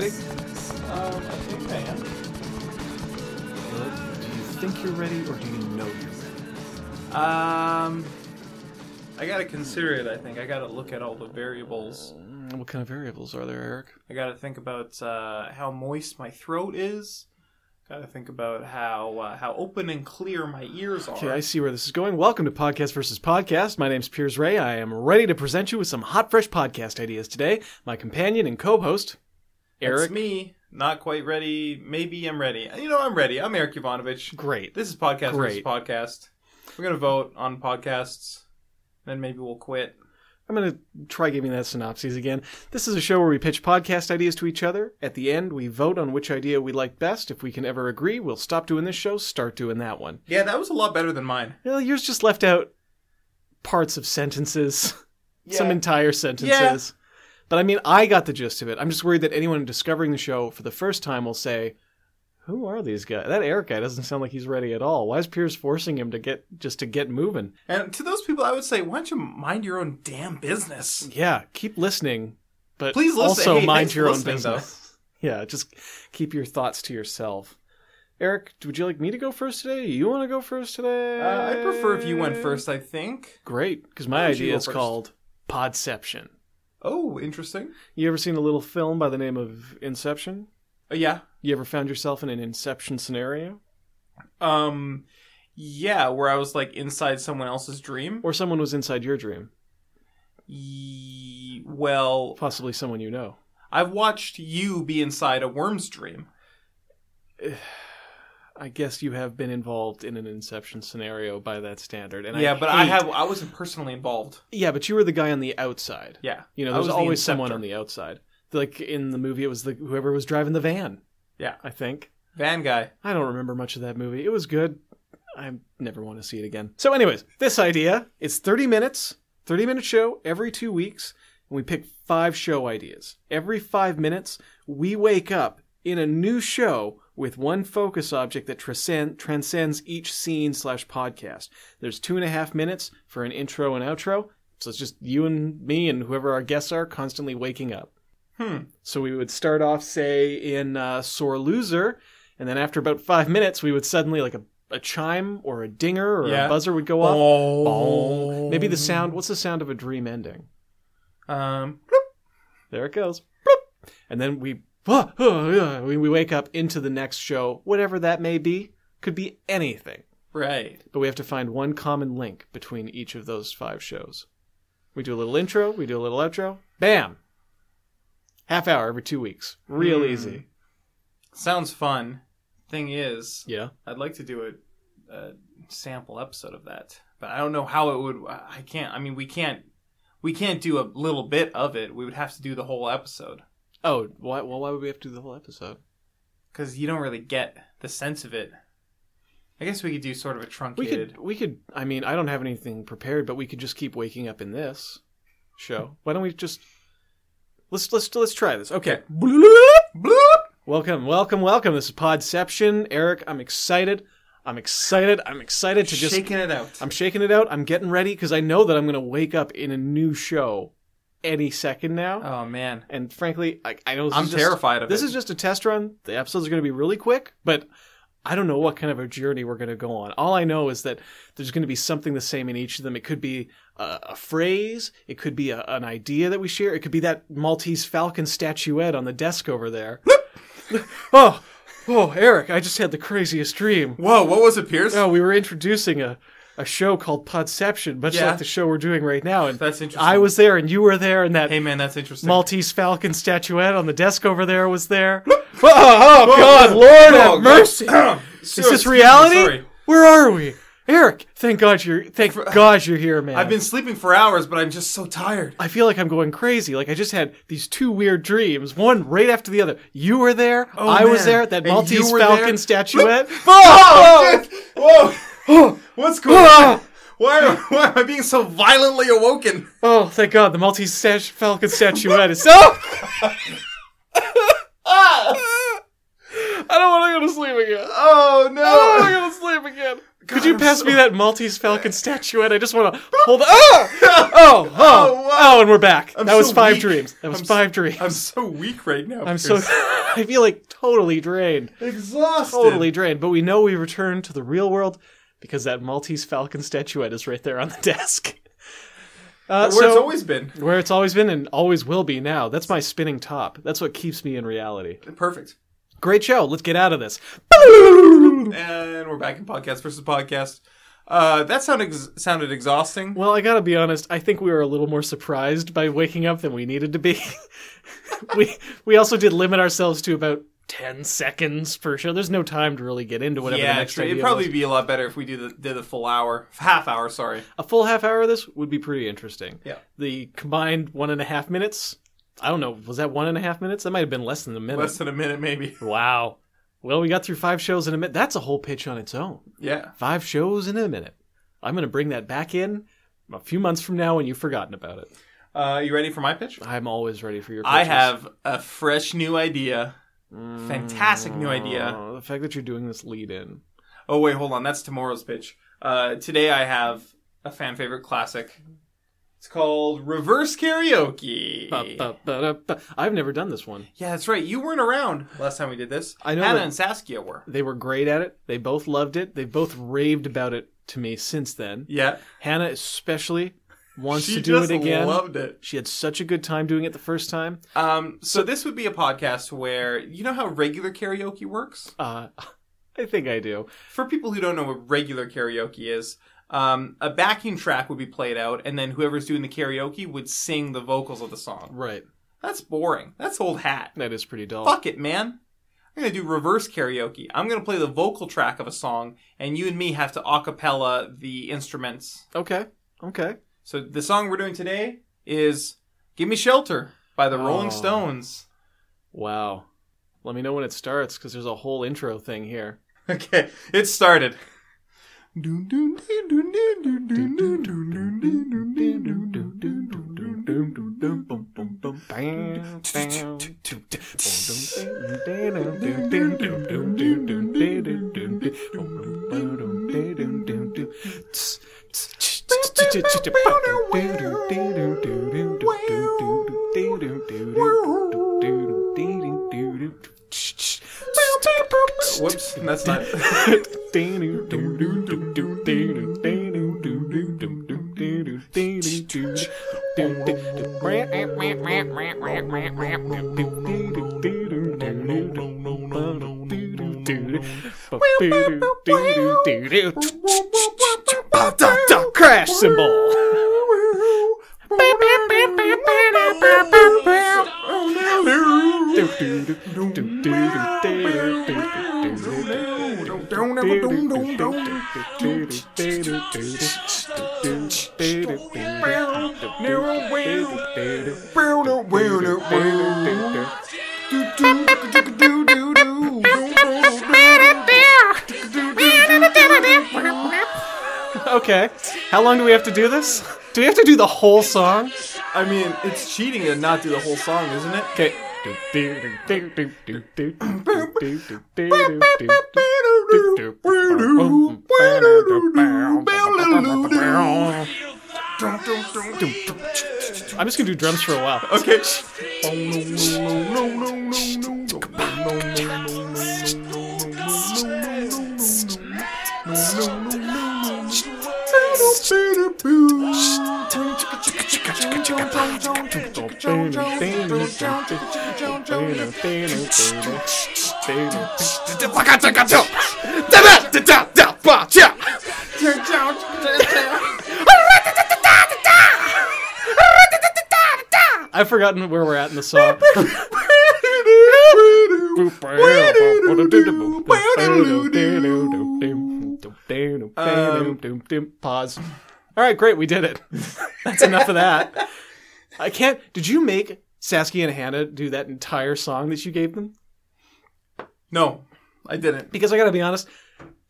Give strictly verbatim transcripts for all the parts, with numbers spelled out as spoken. ready? Um, I think I am. Good. Do you think you're ready, or do you know you're ready? Um, I gotta consider it, I think. I gotta look at all the variables. What kind of variables are there, Eric? I gotta think about uh, how moist my throat is. Gotta think about how uh, how open and clear my ears are. Okay, I see where this is going. Welcome to Podcast versus Podcast. My name's Piers Ray. I am ready to present you with some hot, fresh podcast ideas today. My companion and co-host, Eric. It's me. Not quite ready. Maybe I'm ready. You know, I'm ready. I'm Eric Yovanovich. Great. This is Podcast Great. versus Podcast. We're gonna vote on podcasts, then maybe we'll quit. I'm going to try giving that synopsis again. This is a show where we pitch podcast ideas to each other. At the end, we vote on which idea we like best. If we can ever agree, we'll stop doing this show, start doing that one. Yeah, that was a lot better than mine. Well, yours just left out parts of sentences, yeah. Some entire sentences. Yeah. But I mean, I got the gist of it. I'm just worried that anyone discovering the show for the first time will say, who are these guys? That Eric guy doesn't sound like he's ready at all. Why is Piers forcing him to get just to get moving? And to those people, I would say, why don't you mind your own damn business? Yeah, keep listening, but please listen. also hey, mind your own business. Though. Yeah, just keep your thoughts to yourself. Eric, would you like me to go first today? You want to go first today? Uh, I'd prefer if you went first, I think. Great, because my idea is first? called Podception. Oh, interesting. You ever seen a little film by the name of Inception? Uh, yeah. You ever found yourself in an Inception scenario? Um, yeah, where I was like inside someone else's dream, or someone was inside your dream. Ye- well, possibly someone you know. I've watched you be inside a worm's dream. I guess you have been involved in an Inception scenario by that standard. And yeah, I but hate... I have. I wasn't personally involved. Yeah, but you were the guy on the outside. Yeah, you know, there's always the someone on the outside. Like in the movie, it was the whoever was driving the van. Yeah, I think. Van guy. I don't remember much of that movie. It was good. I never want to see it again. So anyways, this idea, it's thirty minutes, thirty minute show every two weeks, and we pick five show ideas. Every five minutes, we wake up in a new show with one focus object that transcend, transcends each scene slash podcast. There's two and a half minutes for an intro and outro, so it's just you and me and whoever our guests are constantly waking up. Hmm. So we would start off, say, in uh, Sore Loser, and then after about five minutes, we would suddenly, like, a, a chime or a dinger or yeah. a buzzer would go off. Oh. Maybe the sound, what's the sound of a dream ending? Um, bloop. There it goes. Bloop. And then we, uh, uh, uh, we wake up into the next show, whatever that may be. Could be anything. Right. But we have to find one common link between each of those five shows. We do a little intro, we do a little outro, bam! Half hour every two weeks. Real mm. easy. Sounds fun. Thing is, yeah, I'd like to do a, a sample episode of that, but I don't know how it would. I can't. I mean, we can't. We can't do a little bit of it. We would have to do the whole episode. Oh, why? Well, why would we have to do the whole episode? Because you don't really get the sense of it. I guess we could do sort of a truncated. We could. We could. I mean, I don't have anything prepared, but we could just keep waking up in this show. Why don't we just? Let's let's let's try this. Okay. Bloop, bloop. Welcome, welcome, welcome. This is Podception. Eric, I'm excited. I'm excited. I'm excited to just... Shaking it out. I'm shaking it out. I'm getting ready because I know that I'm going to wake up in a new show any second now. Oh, man. And frankly, I, I know this I'm is just, terrified of this it. This is just a test run. The episodes are going to be really quick, but I don't know what kind of a journey we're going to go on. All I know is that there's going to be something the same in each of them. It could be... a phrase, it could be a, an idea that we share, it could be that Maltese Falcon statuette on the desk over there. oh, oh, Eric, I just had the craziest dream. Whoa, what was it, Piers? No, we were introducing a, a show called Podception, much yeah. like the show we're doing right now. And that's interesting. I was there, and you were there, and that hey, man, that's interesting. Maltese Falcon statuette on the desk over there was there. oh, oh, oh, God, Lord oh, have mercy. God. Is this reality? Sorry. Where are we? Eric, thank God you're thank God you're here, man. I've been sleeping for hours, but I'm just so tired. I feel like I'm going crazy. Like I just had these two weird dreams, one right after the other. You were there, oh, I man. was there, that and Maltese Falcon there? statuette. oh, oh, Whoa! What's going on? Why, why am I being so violently awoken? Oh, thank God, the Maltese Sash- Falcon statuette is so I don't want to go to sleep again. Oh no! I don't want to go to sleep again. man. God, Could you I'm pass so... me that Maltese Falcon statuette? I just want to hold. Oh! oh, oh, oh, wow. oh, and we're back. I'm that was so five weak. dreams. That was I'm five so, dreams. I'm so weak right now. I'm Piers. so. I feel like totally drained, exhausted, totally drained. But we know we return to the real world because that Maltese Falcon statuette is right there on the desk. Uh, where so, it's always been. Where it's always been and always will be now. That's my spinning top. That's what keeps me in reality. Perfect. Great show. Let's get out of this. And we're back in Podcast versus Podcast. Uh, that sound ex- sounded exhausting. Well, I gotta be honest. I think we were a little more surprised by waking up than we needed to be. we we also did limit ourselves to about ten seconds per show. There's no time to really get into whatever yeah, the next idea was. Yeah, it'd probably be a lot better if we did the, did the full hour. Half hour, sorry. A full half hour of this would be pretty interesting. Yeah. The combined one and a half minutes, I don't know, was that one and a half minutes? That might have been less than a minute. Less than a minute, maybe. Wow. Well, we got through five shows in a minute. That's a whole pitch on its own. Yeah. Five shows in a minute. I'm going to bring that back in a few months from now when you've forgotten about it. Uh, you ready for my pitch? I'm always ready for your pitch. I have a fresh new idea. Fantastic new idea. Oh, the fact that you're doing this lead in. Oh, wait, hold on. That's tomorrow's pitch. Uh, today I have a fan favorite classic. It's called Reverse Karaoke. Ba, ba, ba, ba. I've never done this one. Yeah, that's right. You weren't around last time we did this. I know. Hannah and Saskia were. They were great at it. They both loved it. They both raved about it to me since then. Yeah. Hannah especially wants she to do it again. She just loved it. She had such a good time doing it the first time. Um, so this would be a podcast where, you know how regular karaoke works? Uh, I think I do. For people who don't know what regular karaoke is, um, a backing track would be played out, and then whoever's doing the karaoke would sing the vocals of the song. Right. That's boring. That's old hat. That is pretty dull. Fuck it, man. I'm going to do reverse karaoke. I'm going to play the vocal track of a song, and you and me have to a cappella the instruments. Okay. Okay. So the song we're doing today is Gimme Shelter by the Rolling oh. Stones. Wow. Let me know when it starts, because there's a whole intro thing here. Okay, it started. Whoops, that's not crash cymbal. Okay. How long do we have to do this? Do we have to do the whole song? I mean, it's cheating to not do the whole song, isn't it? Okay. I'm just going to do drums for a while. Okay. I've forgotten where we're at in the song. Um, Pause. All right, great. We did it. That's enough of that. I can't. Did you make Saskia and Hannah do that entire song that you gave them? No, I didn't. Because I got to be honest,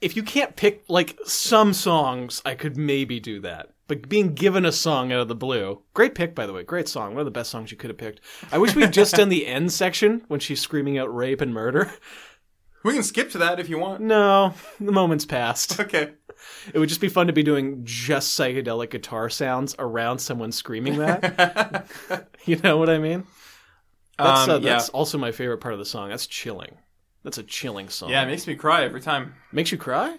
if you can't pick, like, some songs, I could maybe do that. But being given a song out of the blue, great pick, by the way. Great song. One of the best songs you could have picked. I wish we'd just done the end section when she's screaming out rape and murder. We can skip to that if you want. No, the moment's passed. Okay. It would just be fun to be doing just psychedelic guitar sounds around someone screaming that. You know what I mean? That's, um, uh, that's yeah. also my favorite part of the song. That's chilling. That's a chilling song. Yeah, it makes me cry every time. Makes you cry?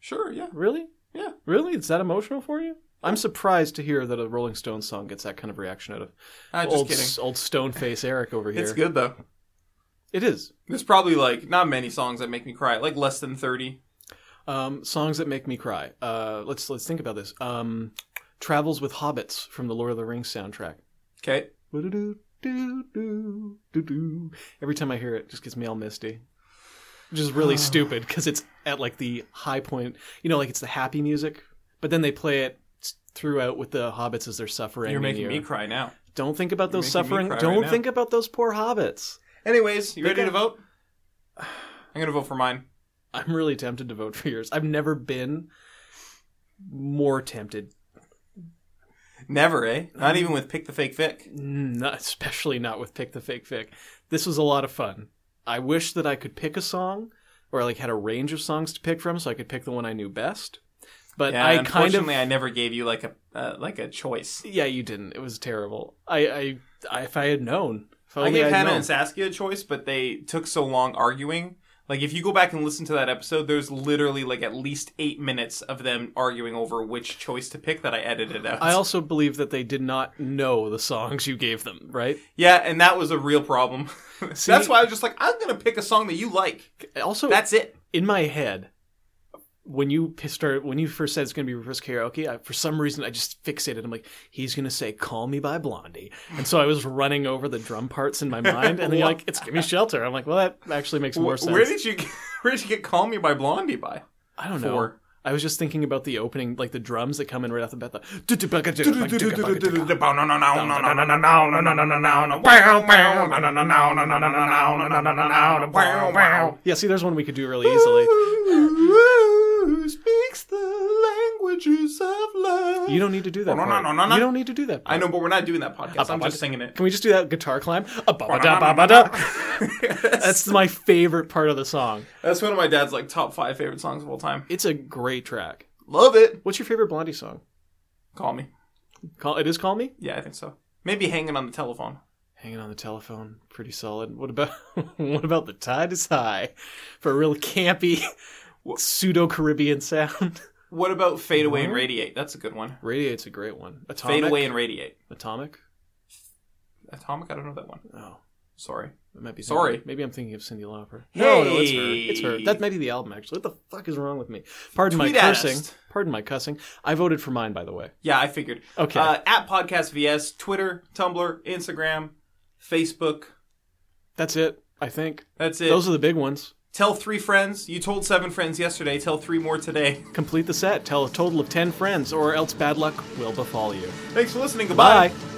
Sure, yeah. Really? Yeah. Really? Is that emotional for you? I'm surprised to hear that a Rolling Stones song gets that kind of reaction out of ah, just old, kidding. old stone face Eric over here. It's good, though. It is. There's probably, like, not many songs that make me cry. Like, less than thirty. Um, songs that make me cry. Uh, let's let's think about this. Um, Travels with Hobbits from the Lord of the Rings soundtrack. Okay. Every time I hear it, it just gets me all misty. Which is really stupid, because it's at, like, the high point. You know, like, it's the happy music. But then they play it throughout with the hobbits as they're suffering. You're making me cry now. Don't think about those suffering. Don't think about those poor hobbits. Anyways, you ready to vote? I'm going to vote for mine. I'm really tempted to vote for yours. I've never been more tempted. Never, eh? Not even with Pick the Fake Fic? Not, especially not with Pick the Fake Fic. This was a lot of fun. I wish that I could pick a song, or like had a range of songs to pick from, so I could pick the one I knew best. But yeah, I unfortunately, kind of, I never gave you like a uh, like a choice. Yeah, you didn't. It was terrible. I, I, I if I had known, if I gave I'd Hannah known. and Saskia a choice, but they took so long arguing. Like, if you go back and listen to that episode, there's literally like at least eight minutes of them arguing over which choice to pick that I edited out. I also believe that they did not know the songs you gave them, right? Yeah, and that was a real problem. See, that's why I was just like, I'm gonna pick a song that you like. Also, that's it. In my head. When you started, when you first said it's going to be reverse karaoke, I, for some reason I just fixated. I'm like, he's going to say "Call Me" by Blondie, and so I was running over the drum parts in my mind, and then you're like, it's "Gimme Shelter." I'm like, well, that actually makes more sense. Where did you get, where did you get "Call Me" by Blondie by? I don't know. For? I was just thinking about the opening, like the drums that come in right off the bat. The... Yeah, see, there's one we could do really easily. Who speaks the languages of love? You don't need to do that. No, no, no, no, no. You don't need to do that. Part. I know, but we're not doing that podcast. I'm just singing it. Can we just do that guitar climb? That's my favorite part of the song. That's one of my dad's like top five favorite songs of all time. It's a great track. Love it. What's your favorite Blondie song? Call Me. Call it is Call Me? Yeah, I think so. Maybe Hanging on the Telephone. Hanging on the Telephone, pretty solid. What about what about The Tide is High for a real campy pseudo-Caribbean sound. What about Fade Away and Radiate? That's a good one. Radiate's a great one. Atomic. Fade Away and Radiate. Atomic? Atomic? I don't know that one. Oh. Sorry. It might be Sorry. Maybe, maybe I'm thinking of Cyndi Lauper. Hey. No, no, it's her. It's her. That may be the album, actually. What the fuck is wrong with me? Pardon Tweet my cursing. Asked. Pardon my cussing. I voted for mine, by the way. Yeah, I figured. Okay. Uh, at Podcast V S, Twitter, Tumblr, Instagram, Facebook. That's it, I think. That's it. Those are the big ones. Tell three friends. You told seven friends yesterday. Tell three more today. Complete the set. Tell a total of ten friends, or else bad luck will befall you. Thanks for listening. Goodbye. Bye.